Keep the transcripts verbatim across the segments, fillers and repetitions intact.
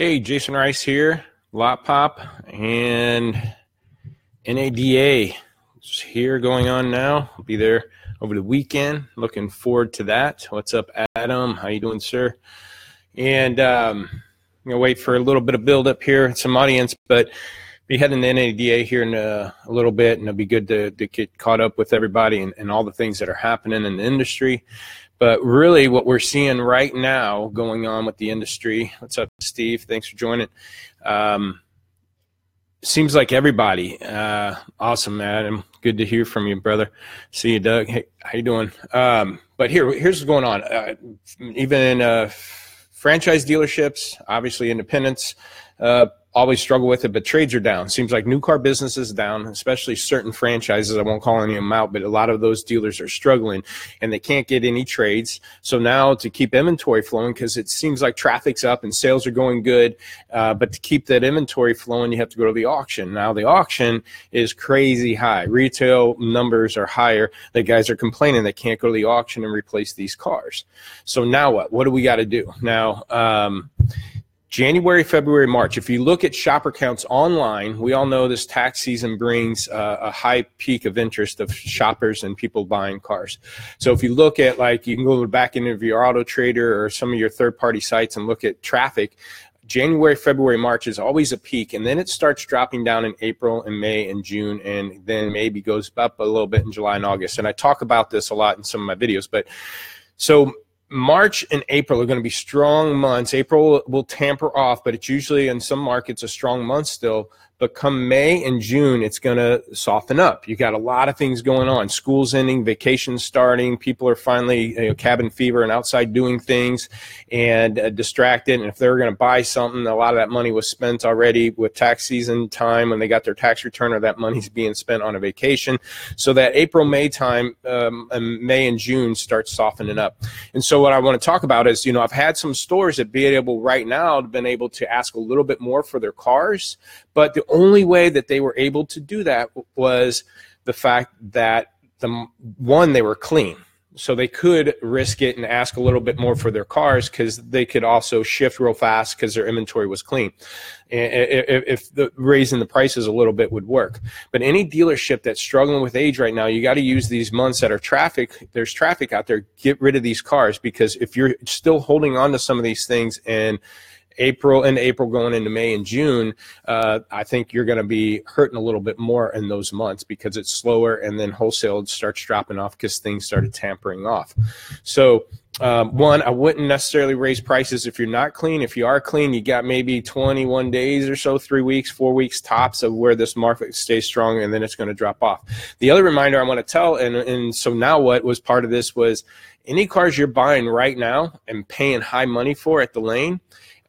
Hey, Jason Rice here, Lot Pop, and N A D A is here going on now. I'll be there over the weekend. Looking forward to that. What's up, Adam? How you doing, sir? And um, I'm gonna wait for a little bit of build up here, some audience, but be heading to N A D A here in a, a little bit, and it'll be good to, to get caught up with everybody and, and all the things that are happening in the industry. But really what we're seeing right now going on with the industry, what's up, Steve? Thanks for joining. Um, seems like everybody. Uh, awesome, Adam. Good to hear from you, brother. See you, Doug. Hey, how you doing? Um, but here, here's what's going on. Uh, even uh, franchise dealerships, obviously independents, uh, always struggle with it, but trades are down. Seems like new car business is down, especially certain franchises. I won't call any of them out, but a lot of those dealers are struggling and they can't get any trades. So now to keep inventory flowing, because it seems like traffic's up and sales are going good, uh, but to keep that inventory flowing, you have to go to the auction. Now the auction is crazy high. Retail numbers are higher. The guys are complaining they can't go to the auction and replace these cars. So now what? What do we got to do? Now, um, January, February, March, if you look at shopper counts online, we all know this tax season brings uh, a high peak of interest of shoppers and people buying cars. So if you look at, like, you can go back into your Auto Trader or some of your third-party sites and look at traffic, January, February, March is always a peak, and then it starts dropping down in April and May and June, and then maybe goes up a little bit in July and August. And I talk about this a lot in some of my videos, but so March and April are going to be strong months. April will tamper off, but it's usually in some markets a strong month still. But come May and June, it's going to soften up. You got a lot of things going on. School's ending, vacations starting. People are finally, you know, cabin fever and outside doing things and uh, distracted. And if they're going to buy something, a lot of that money was spent already with tax season time when they got their tax return, or that money's being spent on a vacation. So that April, May time, um, May and June starts softening up. And so what I want to talk about is, you know, I've had some stores that be able right now have been able to ask a little bit more for their cars, but the only way that they were able to do that was the fact that, the one, they were clean. So they could risk it and ask a little bit more for their cars because they could also shift real fast because their inventory was clean. If the raising the prices a little bit would work. But any dealership that's struggling with age right now, you got to use these months that are traffic. There's traffic out there. Get rid of these cars, because if you're still holding on to some of these things and April and April going into May and June, uh, I think you're going to be hurting a little bit more in those months because it's slower, and then wholesale starts dropping off because things started tampering off. So um, one, I wouldn't necessarily raise prices if you're not clean. If you are clean, you got maybe twenty-one days or so, three weeks, four weeks tops of where this market stays strong, and then it's going to drop off. The other reminder I want to tell, and, and so now what was part of this was any cars you're buying right now and paying high money for at the lane,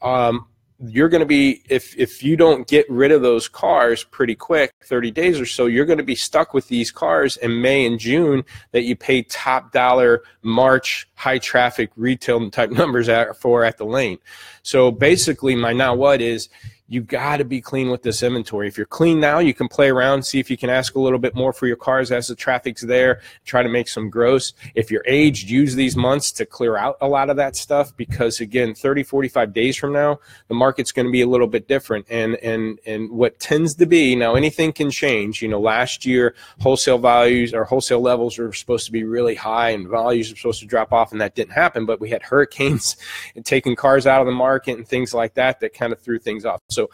Um, you're going to be, if, if you don't get rid of those cars pretty quick, thirty days or so, you're going to be stuck with these cars in May and June that you pay top dollar March high traffic retail type numbers at, for at the lane. So basically my now what is, you've got to be clean with this inventory. If you're clean now, you can play around, see if you can ask a little bit more for your cars as the traffic's there, try to make some gross. If you're aged, use these months to clear out a lot of that stuff, because again, thirty, forty-five days from now, the market's going to be a little bit different. And, and, and what tends to be, now anything can change. You know, last year, wholesale values or wholesale levels were supposed to be really high and values are supposed to drop off, and that didn't happen, but we had hurricanes and taking cars out of the market and things like that that kind of threw things off. So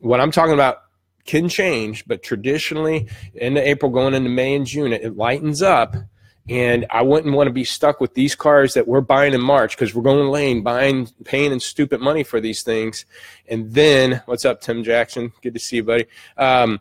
what I'm talking about can change, but traditionally into April going into May and June, it lightens up. And I wouldn't want to be stuck with these cars that we're buying in March because we're going lane, buying, paying and stupid money for these things. And then, what's up, Tim Jackson? Good to see you, buddy. Um,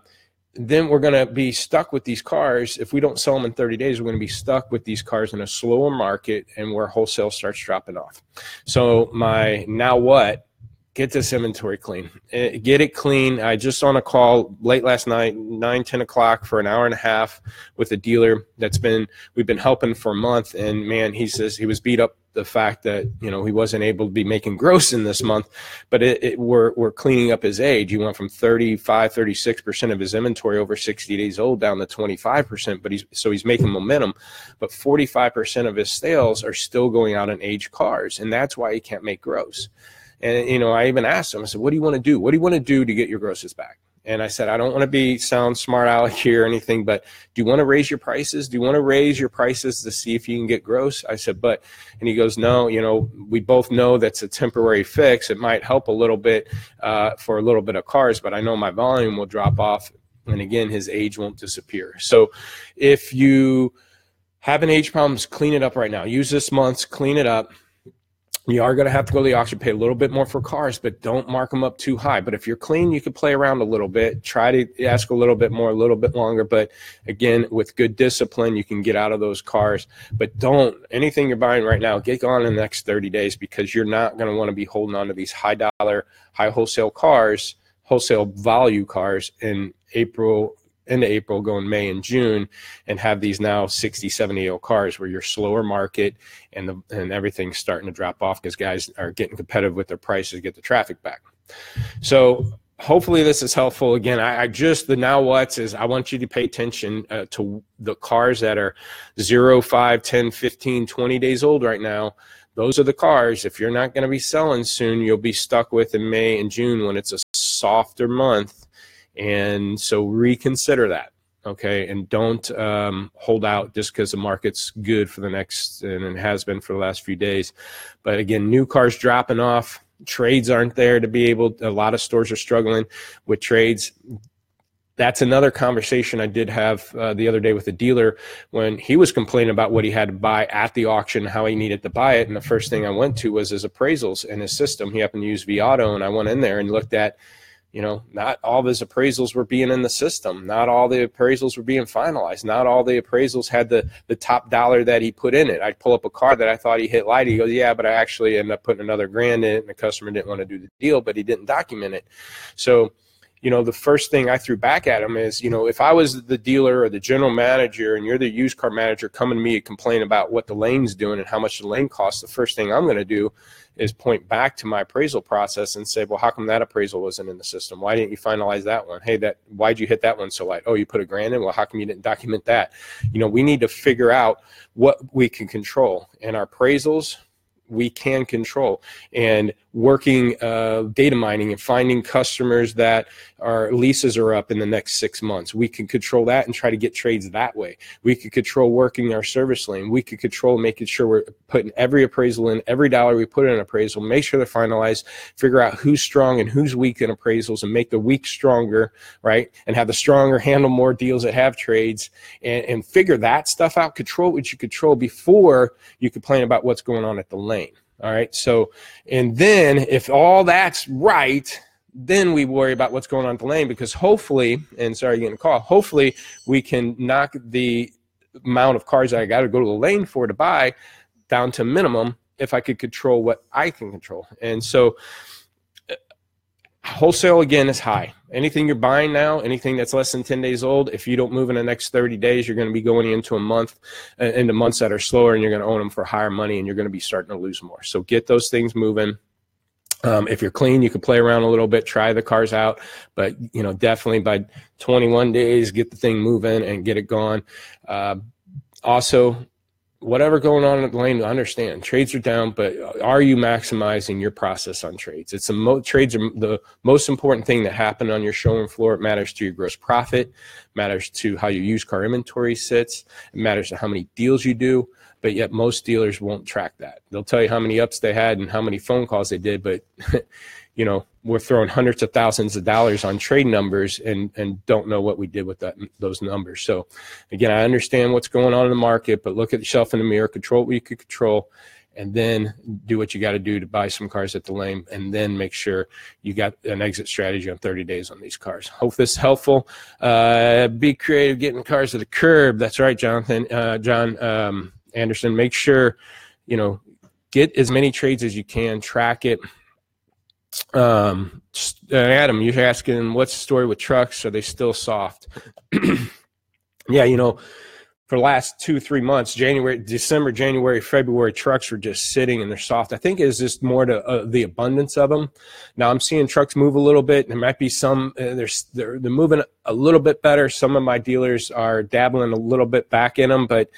then we're going to be stuck with these cars. If we don't sell them in thirty days, we're going to be stuck with these cars in a slower market and where wholesale starts dropping off. So my now what? Get this inventory clean. Get it clean. I just on a call late last night, nine, ten o'clock, for an hour and a half with a dealer that's been, we've been helping for a month. And man, he says he was beat up the fact that, you know, he wasn't able to be making gross in this month, but it, it we're, we're cleaning up his age. He went from thirty-five, thirty-six percent of his inventory over sixty days old down to twenty-five percent, but he's, so he's making momentum, but forty-five percent of his sales are still going out in aged cars. And that's why he can't make gross. And, you know, I even asked him, I said, what do you want to do? What do you want to do to get your grosses back? And I said, I don't want to be sound smart aleck here or anything, but do you want to raise your prices? Do you want to raise your prices to see if you can get gross? I said, but, and he goes, no, you know, we both know that's a temporary fix. It might help a little bit uh, for a little bit of cars, but I know my volume will drop off. And again, his age won't disappear. So if you have an age problem, clean it up right now. Use this month's, clean it up. You are going to have to go to the auction, pay a little bit more for cars, but don't mark them up too high. But if you're clean, you can play around a little bit, try to ask a little bit more, a little bit longer. But again, with good discipline, you can get out of those cars. But don't, anything you're buying right now, get on in the next thirty days, because you're not going to want to be holding on to these high dollar, high wholesale cars, wholesale value cars in April, into April, going May and June, and have these now sixty, seventy-year-old cars where you're slower market and the, and everything's starting to drop off because guys are getting competitive with their prices to get the traffic back. So hopefully this is helpful. Again, I, I just, the now what's is I want you to pay attention uh, to the cars that are zero, five, ten, fifteen, twenty days old right now. Those are the cars, if you're not going to be selling soon, you'll be stuck with in May and June when it's a softer month. And so reconsider that, okay? And don't um, hold out just because the market's good for the next, and it has been for the last few days. But again, new cars dropping off, trades aren't there to be able, a lot of stores are struggling with trades. That's another conversation I did have uh, the other day with a dealer when he was complaining about what he had to buy at the auction, how he needed to buy it. And the first thing I went to was his appraisals and his system. He happened to use vAuto, and I went in there and looked at, you know, not all of his appraisals were being in the system. Not all the appraisals were being finalized. Not all the appraisals had the, the top dollar that he put in it. I'd pull up a car that I thought he hit light. He goes, yeah, but I actually ended up putting another grand in it, and the customer didn't want to do the deal, but he didn't document it. So, you know, the first thing I threw back at him is, you know, if I was the dealer or the general manager and you're the used car manager coming to me to complain about what the lane's doing and how much the lane costs, the first thing I'm going to do is point back to my appraisal process and say, well, how come that appraisal wasn't in the system? Why didn't you finalize that one? Hey, that, why'd you hit that one so light? Oh, you put a grand in? Well, how come you didn't document that? You know, we need to figure out what we can control, and our appraisals we can control, and working uh, data mining and finding customers that our leases are up in the next six months. We can control that and try to get trades that way. We could control working our service lane. We could control making sure we're putting every appraisal in, every dollar we put in an appraisal, make sure they're finalized, figure out who's strong and who's weak in appraisals and make the weak stronger, right? And have the stronger handle more deals that have trades, and, and figure that stuff out, control what you control before you complain about what's going on at the lane. All right. So, and then if all that's right, then we worry about what's going on at the lane, because hopefully, and sorry, you're getting a call, hopefully we can knock the amount of cars I got to go to the lane for to buy down to minimum if I could control what I can control. And so wholesale again is high. Anything you're buying now, anything that's less than ten days old, if you don't move in the next thirty days, you're going to be going into a month, into months that are slower, and you're going to own them for higher money, and you're going to be starting to lose more. So get those things moving. Um, if you're clean, you can play around a little bit, try the cars out, but you know, definitely by twenty-one days, get the thing moving and get it gone. Uh, also, whatever going on in the lane, understand trades are down, but are you maximizing your process on trades? It's the mo trades are the most important thing that happened on your showroom floor. It matters to your gross profit, matters to how your used car inventory sits, it matters to how many deals you do. But yet most dealers won't track that. They'll tell you how many ups they had and how many phone calls they did, but you know, we're throwing hundreds of thousands of dollars on trade numbers and, and don't know what we did with that, those numbers. So again, I understand what's going on in the market, but look at yourself in the mirror, control what you could control, and then do what you got to do to buy some cars at the lane, and then make sure you got an exit strategy on thirty days on these cars. Hope this is helpful. Uh, be creative, getting cars to the curb. That's right, Jonathan, uh, John um, Anderson. Make sure, you know, get as many trades as you can, track it. Um, Adam, you're asking what's the story with trucks? Are they still soft? Yeah, you know, for the last two, three months, January, December, January, February, trucks were just sitting and they're soft. I think it's just more to uh, the abundance of them. Now I'm seeing trucks move a little bit. There might be some, uh, they're, they're, they're moving a little bit better. Some of my dealers are dabbling a little bit back in them, but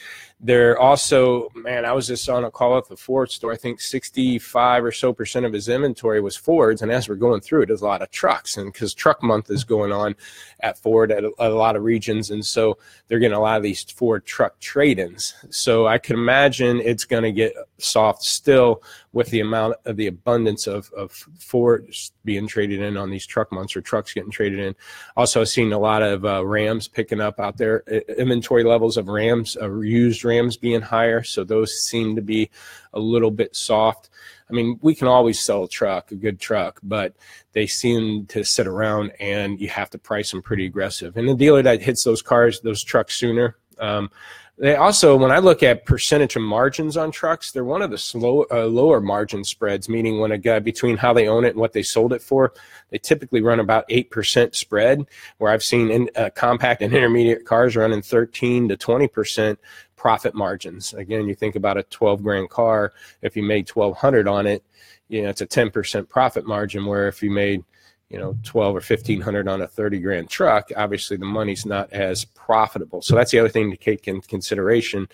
They're also, man, I was just on a call at the Ford store. I think sixty-five or so percent of his inventory was Ford's. And as we're going through it, there's a lot of trucks. And because truck month is going on at Ford at a, at a lot of regions. And so they're getting a lot of these Ford truck trade-ins. So I can imagine it's going to get soft still with the amount of the abundance of, of Fords being traded in on these truck months, or trucks getting traded in. Also, I've seen a lot of uh, Rams picking up out there. Inventory levels of Rams, uh, used Rams. Rams being higher, so those seem to be a little bit soft. I mean, we can always sell a truck, a good truck, but they seem to sit around, and you have to price them pretty aggressive. And the dealer that hits those cars, those trucks sooner. Um, they also, when I look at percentage of margins on trucks, they're one of the slow, uh, lower margin spreads, meaning when a guy, between how they own it and what they sold it for, they typically run about eight percent spread, where I've seen in, uh, compact and intermediate cars running thirteen to twenty percent profit margins. Again, you think about a twelve grand car, if you made twelve hundred on it, you know, it's a ten percent profit margin, where if you made, you know, twelve or fifteen hundred on a thirty grand truck, obviously the money's not as profitable. So that's the other thing to take into consideration.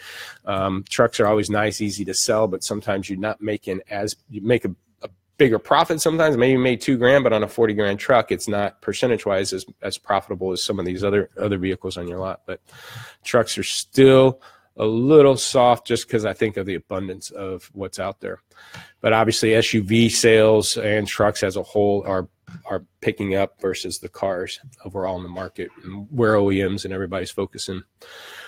Um, trucks are always nice, easy to sell, but sometimes you're not making as, you make a, a bigger profit sometimes, maybe you made two grand, but on a forty grand truck, it's not percentage wise as, as profitable as some of these other, other vehicles on your lot. But trucks are still a little soft, just because I think of the abundance of what's out there. But obviously S U V sales and trucks as a whole are are picking up versus the cars overall in the market, and where O E Ms and everybody's focusing.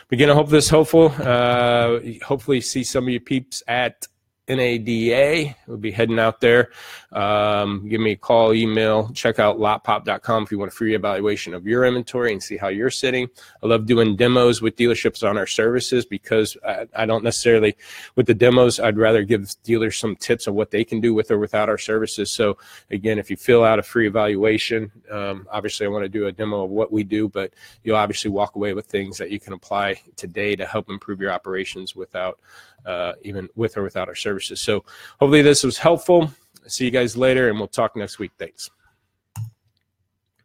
But again, I hope this is helpful. Uh, hopefully see some of your peeps at N A D A. We'll be heading out there. Um, give me a call, email, check out lot pop dot com if you want a free evaluation of your inventory and see how you're sitting. I love doing demos with dealerships on our services, because I, I don't necessarily, with the demos, I'd rather give dealers some tips on what they can do with or without our services. So again, if you fill out a free evaluation, um, obviously I want to do a demo of what we do, but you'll obviously walk away with things that you can apply today to help improve your operations without uh, even with or without our services. So hopefully this was helpful. See you guys later, and we'll talk next week. Thanks.